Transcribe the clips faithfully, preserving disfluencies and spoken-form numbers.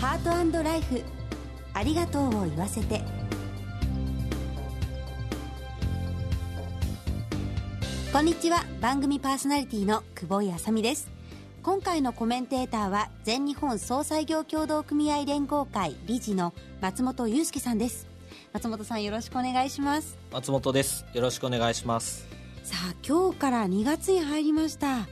ハート&ライフ、ありがとうを言わせて。こんにちは。番組パーソナリティの久保井あさみです。今回のコメンテーターは全日本総裁業協同組合連合会理事の松本裕介さんです。松本さん、よろしくお願いします。松本です。よろしくお願いします。さあ、今日からにがつに入りました。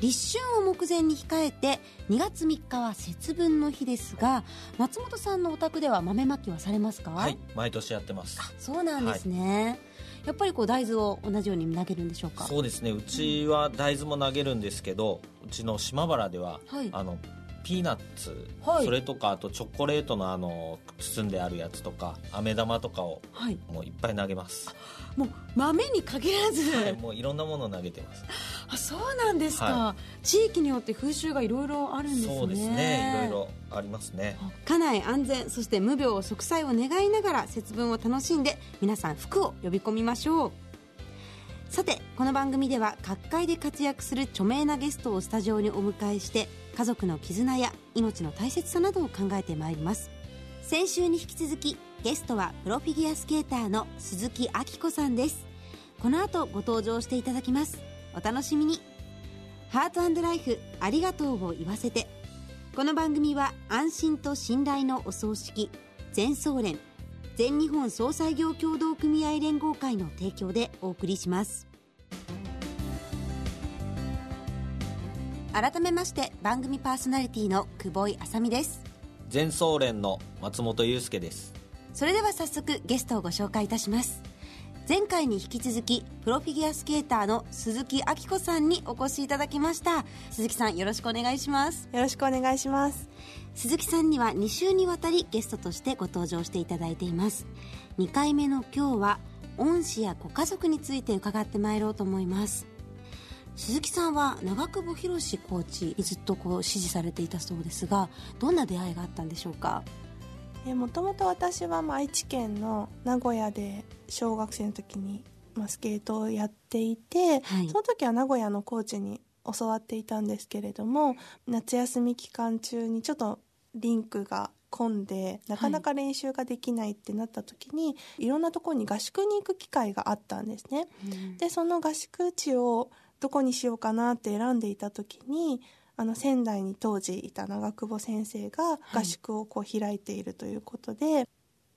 立春を目前に控えてにがつみっかは節分の日ですが、松本さんのお宅では豆まきはされますか？はい、毎年やってます。あ、そうなんですね、はい、やっぱりこう大豆を同じように投げるんでしょうか？そうですね、うちは大豆も投げるんですけど、うちの島原では、はい、あのピーナッツ、はい、それとかあとチョコレートのあの包んであるやつとか飴玉とかを、はい、もういっぱい投げます。もう豆に限らず、はい、もういろんなものを投げてます。あ、そうなんですか、はい、地域によって風習がいろいろあるんですね。そうですね、いろいろありますね。家内安全、そして無病息災を願いながら節分を楽しんで、皆さん福を呼び込みましょう。さて、この番組では各界で活躍する著名なゲストをスタジオにお迎えして、家族の絆や命の大切さなどを考えてまいります。先週に引き続きゲストはプロフィギュアスケーターの鈴木明子さんです。この後ご登場していただきます。お楽しみに。ハート&ライフ、ありがとうを言わせて。この番組は安心と信頼のお葬式、全総連、全日本総裁業協同組合連合会の提供でお送りします。改めまして、番組パーソナリティの久保井あさみです。全総連の松本裕介です。それでは早速ゲストをご紹介いたします。前回に引き続きプロフィギュアスケーターの鈴木明子さんにお越しいただきました。鈴木さん、よろしくお願いします。よろしくお願いします。鈴木さんにはに週にわたりゲストとしてご登場していただいています。にかいめの今日は恩師やご家族について伺ってまいろうと思います。鈴木さんは長久保博士コーチにずっとこう支持されていたそうですが、どんな出会いがあったんでしょうか？もともと私はまあ愛知県の名古屋で小学生の時にまあスケートをやっていて、はい、その時は名古屋のコーチに教わっていたんですけれども、夏休み期間中にちょっとリンクが混んでなかなか練習ができないってなった時に、はい、いろんなところに合宿に行く機会があったんですね、うん、でその合宿地をどこにしようかなって選んでいた時に、あの仙台に当時いた長久保先生が合宿をこう開いているということで、はい、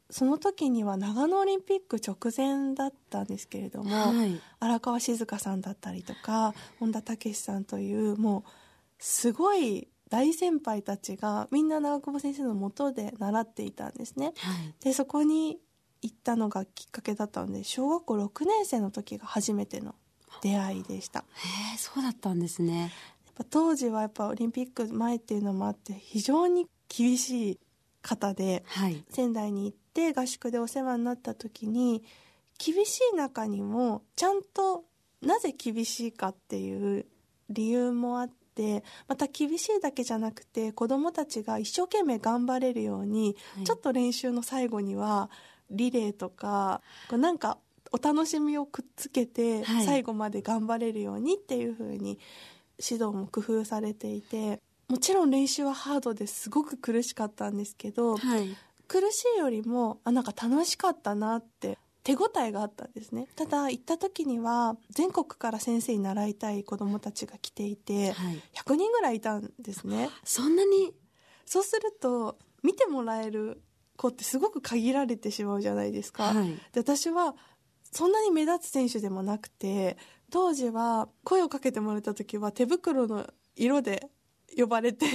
その時には長野オリンピック直前だったんですけれども、はい、荒川静香さんだったりとか本田武史さんというもうすごい大先輩たちがみんな長久保先生の元で習っていたんですね、はい、でそこに行ったのがきっかけだったので、小学校ろくねん生の時が初めての出会いでした。へー、そうだったんですね。当時はやっぱオリンピック前っていうのもあって非常に厳しい方で、はい、仙台に行って合宿でお世話になった時に、厳しい中にもちゃんとなぜ厳しいかっていう理由もあって、また厳しいだけじゃなくて子どもたちが一生懸命頑張れるように、はい、ちょっと練習の最後にはリレーとかなんかお楽しみをくっつけて最後まで頑張れるようにっていう風に指導も工夫されていて、もちろん練習はハードですごく苦しかったんですけど、はい、苦しいよりもあなんか楽しかったなって手応えがあったんですね。ただ行った時には全国から先生に習いたい子どもたちが来ていて、はい、ひゃくにんぐらいいたんですね。そんなに？そうすると見てもらえる子ってすごく限られてしまうじゃないですか、はい、で私はそんなに目立つ選手でもなくて、当時は声をかけてもらった時は手袋の色で呼ばれて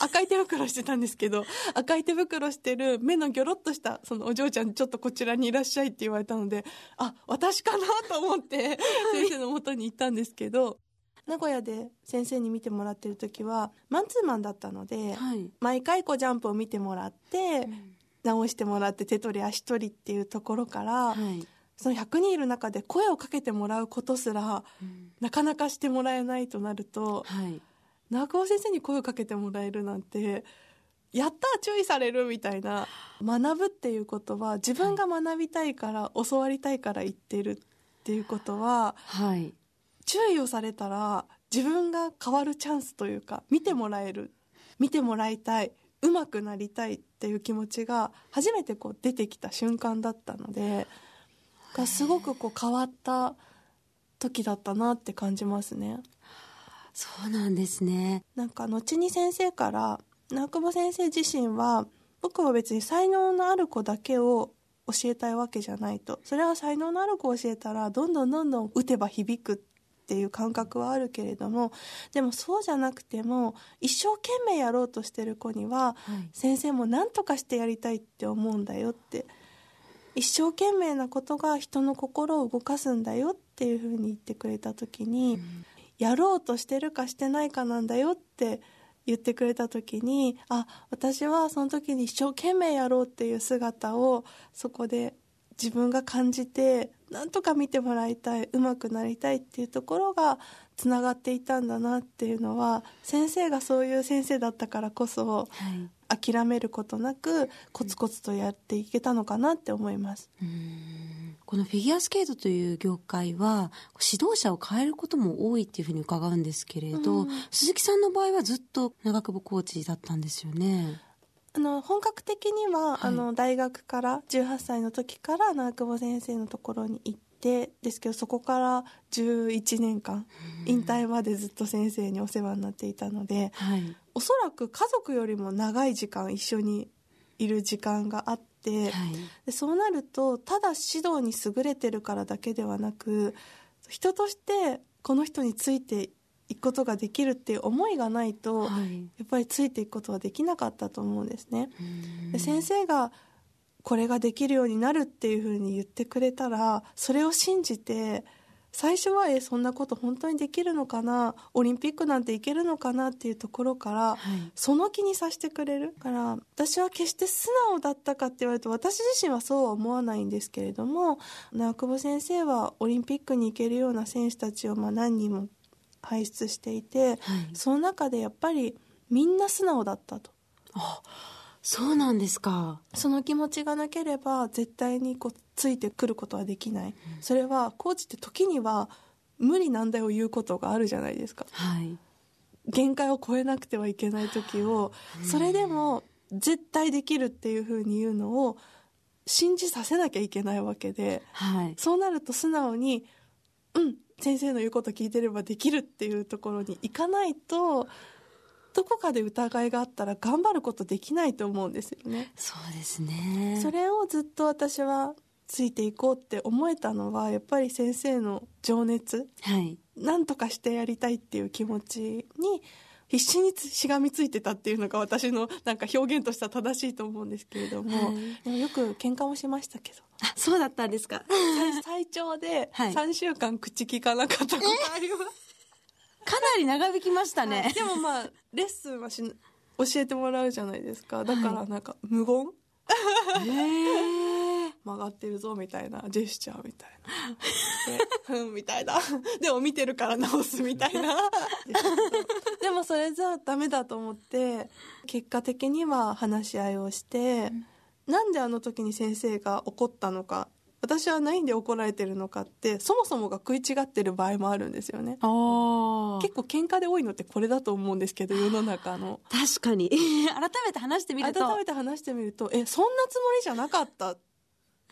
赤い手袋してたんですけど、赤い手袋してる目のギョロッとしたそのお嬢ちゃん、ちょっとこちらにいらっしゃいって言われたので、あ、私かなと思って先生の元に行ったんですけど、はい、名古屋で先生に見てもらってる時はマンツーマンだったので、はい、毎回こうジャンプを見てもらって、うん、直してもらって手取り足取りっていうところから、はいそのひゃくにんいる中で声をかけてもらうことすら、うん、なかなかしてもらえないとなると、はい、長久保先生に声をかけてもらえるなんて、やったー注意されるみたいな。学ぶっていうことは自分が学びたいから、はい、教わりたいから言ってるっていうことは、はい、注意をされたら自分が変わるチャンスというか、見てもらえる、見てもらいたい、上手くなりたいっていう気持ちが初めてこう出てきた瞬間だったので、がすごくこう変わった時だったなって感じますね。そうなんですね。なんか後に先生から長久保先生自身は、僕は別に才能のある子だけを教えたいわけじゃないと、それは才能のある子を教えたらどんどんどんどん打てば響くっていう感覚はあるけれども、でもそうじゃなくても一生懸命やろうとしてる子には、はい、先生も何とかしてやりたいって思うんだよって、一生懸命なことが人の心を動かすんだよっていうふうに言ってくれた時に、うん、やろうとしてるかしてないかなんだよって言ってくれた時に、あ、私はその時に一生懸命やろうっていう姿をそこで自分が感じて、なんとか見てもらいたい、うまくなりたいっていうところがつながっていたんだなっていうのは、先生がそういう先生だったからこそ、はい、諦めることなくコツコツとやっていけたのかなって思います。うーん、このフィギュアスケートという業界は指導者を変えることも多いっていうふうに伺うんですけれど、鈴木さんの場合はずっと長久保コーチだったんですよね。あの本格的には、はい、あの大学からじゅうはっさいの時から長久保先生のところに行ってですけど、そこからじゅういちねんかん引退までずっと先生にお世話になっていたので、はい、おそらく家族よりも長い時間一緒にいる時間があって、はい、でそうなるとただ指導に優れてるからだけではなく、人としてこの人について行くことができるっていう思いがないと、はい、やっぱりついていくことはできなかったと思うんですね。で先生がこれができるようになるっていうふうに言ってくれたら、それを信じて、最初はえそんなこと本当にできるのかな、オリンピックなんていけるのかなっていうところから、はい、その気にさせてくれるから、私は決して素直だったかって言われると私自身はそうは思わないんですけれども、長久保先生はオリンピックに行けるような選手たちをまあ何人も輩出していて、はい、その中でやっぱりみんな素直だったと。あ、そうなんですか。その気持ちがなければ絶対にこうついてくることはできない、うん、それはコーチって時には無理なんだよ言うことがあるじゃないですか、はい、限界を超えなくてはいけない時を、それでも絶対できるっていう風に言うのを信じさせなきゃいけないわけで、はい、そうなると素直にうん先生の言うこと聞いてればできるっていうところに行かないと、どこかで疑いがあったら頑張ることできないと思うんですよね。そうですね。それをずっと私はついていこうって思えたのは、やっぱり先生の情熱、はい、なんとかしてやりたいっていう気持ちに必死にしがみついてたっていうのが私のなんか表現としては正しいと思うんですけれども、はい、でもよく喧嘩もしましたけど。あ、そうだったんですか。最長でさんしゅうかん口聞かなかったことあります。かなり長引きましたね、はい、でもまあレッスンはし教えてもらうじゃないですか。だからなんか無言、はい、へ曲がってるぞみたいなジェスチャーみたいな、うんみたいなでも見てるから直すみたいなでもそれじゃダメだと思って、結果的には話し合いをして、うん、なんであの時に先生が怒ったのか、私は何で怒られてるのかって、そもそもが食い違ってる場合もあるんですよね。あ、結構喧嘩で多いのってこれだと思うんですけど、世の中の。確かに改めて話してみると改めて話してみるとえそんなつもりじゃなかったっ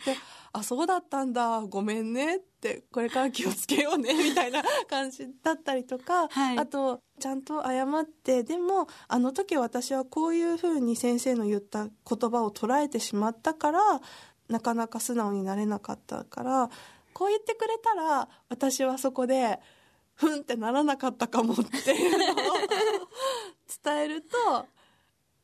て、あ、そうだったんだ、ごめんねって、これから気をつけようねみたいな感じだったりとか、はい、あとちゃんと謝って、でもあの時私はこういう風に先生の言った言葉を捉えてしまったから、なかなか素直になれなかったから、こう言ってくれたら私はそこでふんってならなかったかもっていうのを伝える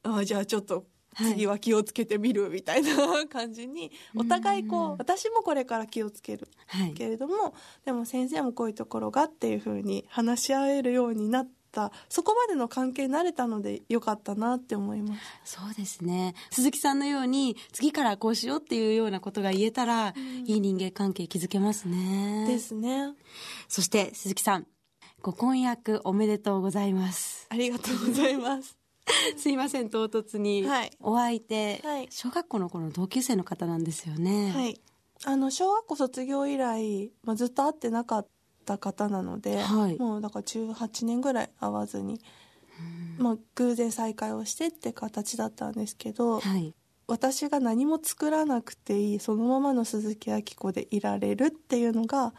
と、あ、じゃあちょっと次は気をつけてみるみたいな感じに、お互いこう、私もこれから気をつけるけれども、でも先生もこういうところがっていう風に話し合えるようになって、そこまでの関係に慣れたので良かったなって思います。そうですね。鈴木さんのように次からこうしようっていうようなことが言えたら、うん、いい人間関係築けますね。ですね。そして鈴木さん、ご婚約おめでとうございます。ありがとうございますすいません唐突に、はい、お相手、はい、小学校の頃の同級生の方なんですよね。はい、あの小学校卒業以来、まあ、ずっと会ってなかった方なので、はい、もうだからじゅうはちねんぐらい会わずにまあ、偶然再会をしてって形だったんですけど、はい、私が何も作らなくていい、そのままの鈴木明子でいられるっていうのが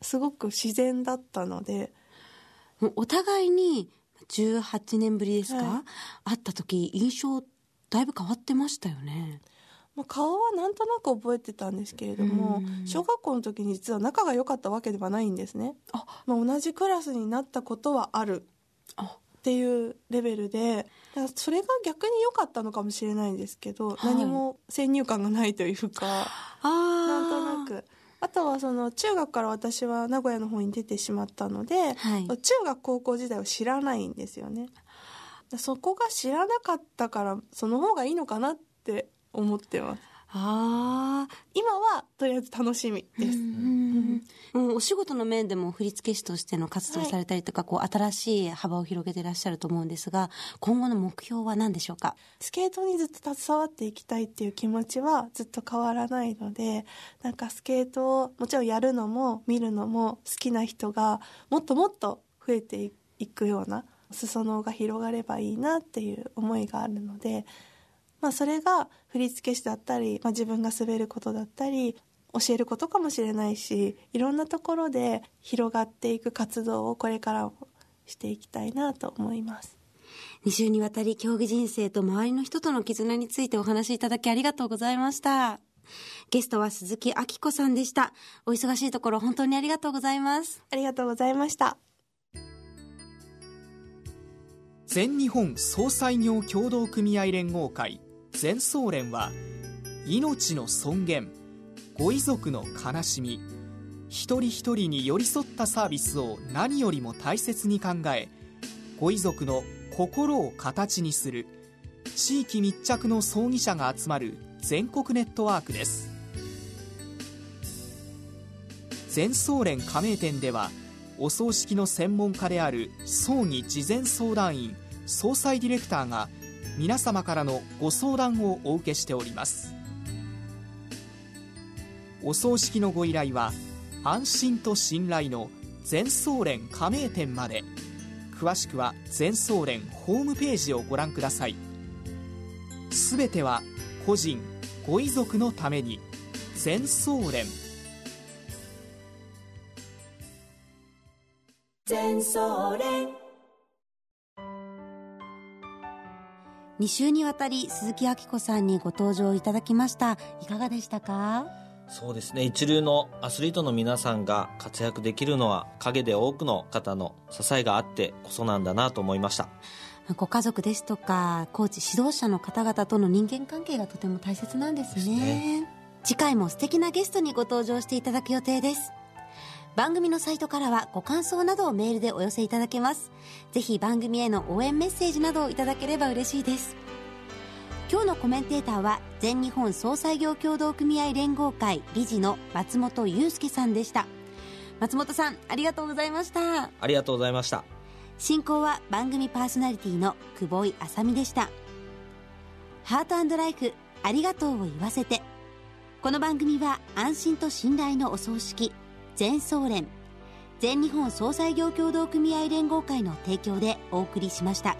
すごく自然だったので、はい、お互いにじゅうはちねんぶりですか、はい、会った時印象だいぶ変わってましたよね。まあ、顔はなんとなく覚えてたんですけれども、小学校の時に実は仲が良かったわけではないんですね。あ、まあ、同じクラスになったことはあるっていうレベルで、それが逆に良かったのかもしれないんですけど、はい、何も先入観がないというか、あ、なんとなく。あとはその中学から私は名古屋の方に出てしまったので、はい、中学高校時代を知らないんですよね。そこが知らなかったからその方がいいのかなって思ってます。あ、今はとりあえず楽しみです。うん、うん、お仕事の面でも振付師としての活動をされたりとか、はい、こう新しい幅を広げていらっしゃると思うんですが、今後の目標は何でしょうか？スケートにずっと携わっていきたいっていう気持ちはずっと変わらないので、なんかスケートをもちろんやるのも見るのも好きな人がもっともっと増えていくような裾野が広がればいいなっていう思いがあるので、まあ、それが振付師だったり、まあ、自分が滑ることだったり教えることかもしれないし、いろんなところで広がっていく活動をこれからもしていきたいなと思います。に週にわたり競技人生と周りの人との絆についてお話しいただきありがとうございました。ゲストは鈴木明子さんでした。お忙しいところ本当にありがとうございます。ありがとうございました。全日本総裁業協同組合連合会全総連は、命の尊厳、ご遺族の悲しみ、一人一人に寄り添ったサービスを何よりも大切に考え、ご遺族の心を形にする地域密着の葬儀社が集まる全国ネットワークです。全総連加盟店では、お葬式の専門家である葬儀事前相談員葬祭ディレクターが皆様からのご相談をお受けしております。お葬式のご依頼は安心と信頼の全総連加盟店まで。詳しくは全総連ホームページをご覧ください。すべては個人ご遺族のために全総連。全総連に週にわたり鈴木明子さんにご登場いただきました。いかがでしたか？そうですね、一流のアスリートの皆さんが活躍できるのは陰で多くの方の支えがあってこそなんだなと思いました。ご家族ですとかコーチ指導者の方々との人間関係がとても大切なんですね。ですね。次回も素敵なゲストにご登場していただく予定です。番組のサイトからはご感想などをメールでお寄せいただけます。ぜひ番組への応援メッセージなどをいただければ嬉しいです。今日のコメンテーターは全日本総裁業協同組合連合会理事の松本裕介さんでした。松本さん、ありがとうございました。ありがとうございました。進行は番組パーソナリティの久保井麻美でした。ハート&ライフ、ありがとうを言わせて。この番組は安心と信頼のお葬式全総連、全日本総裁業協同組合連合会の提供でお送りしました。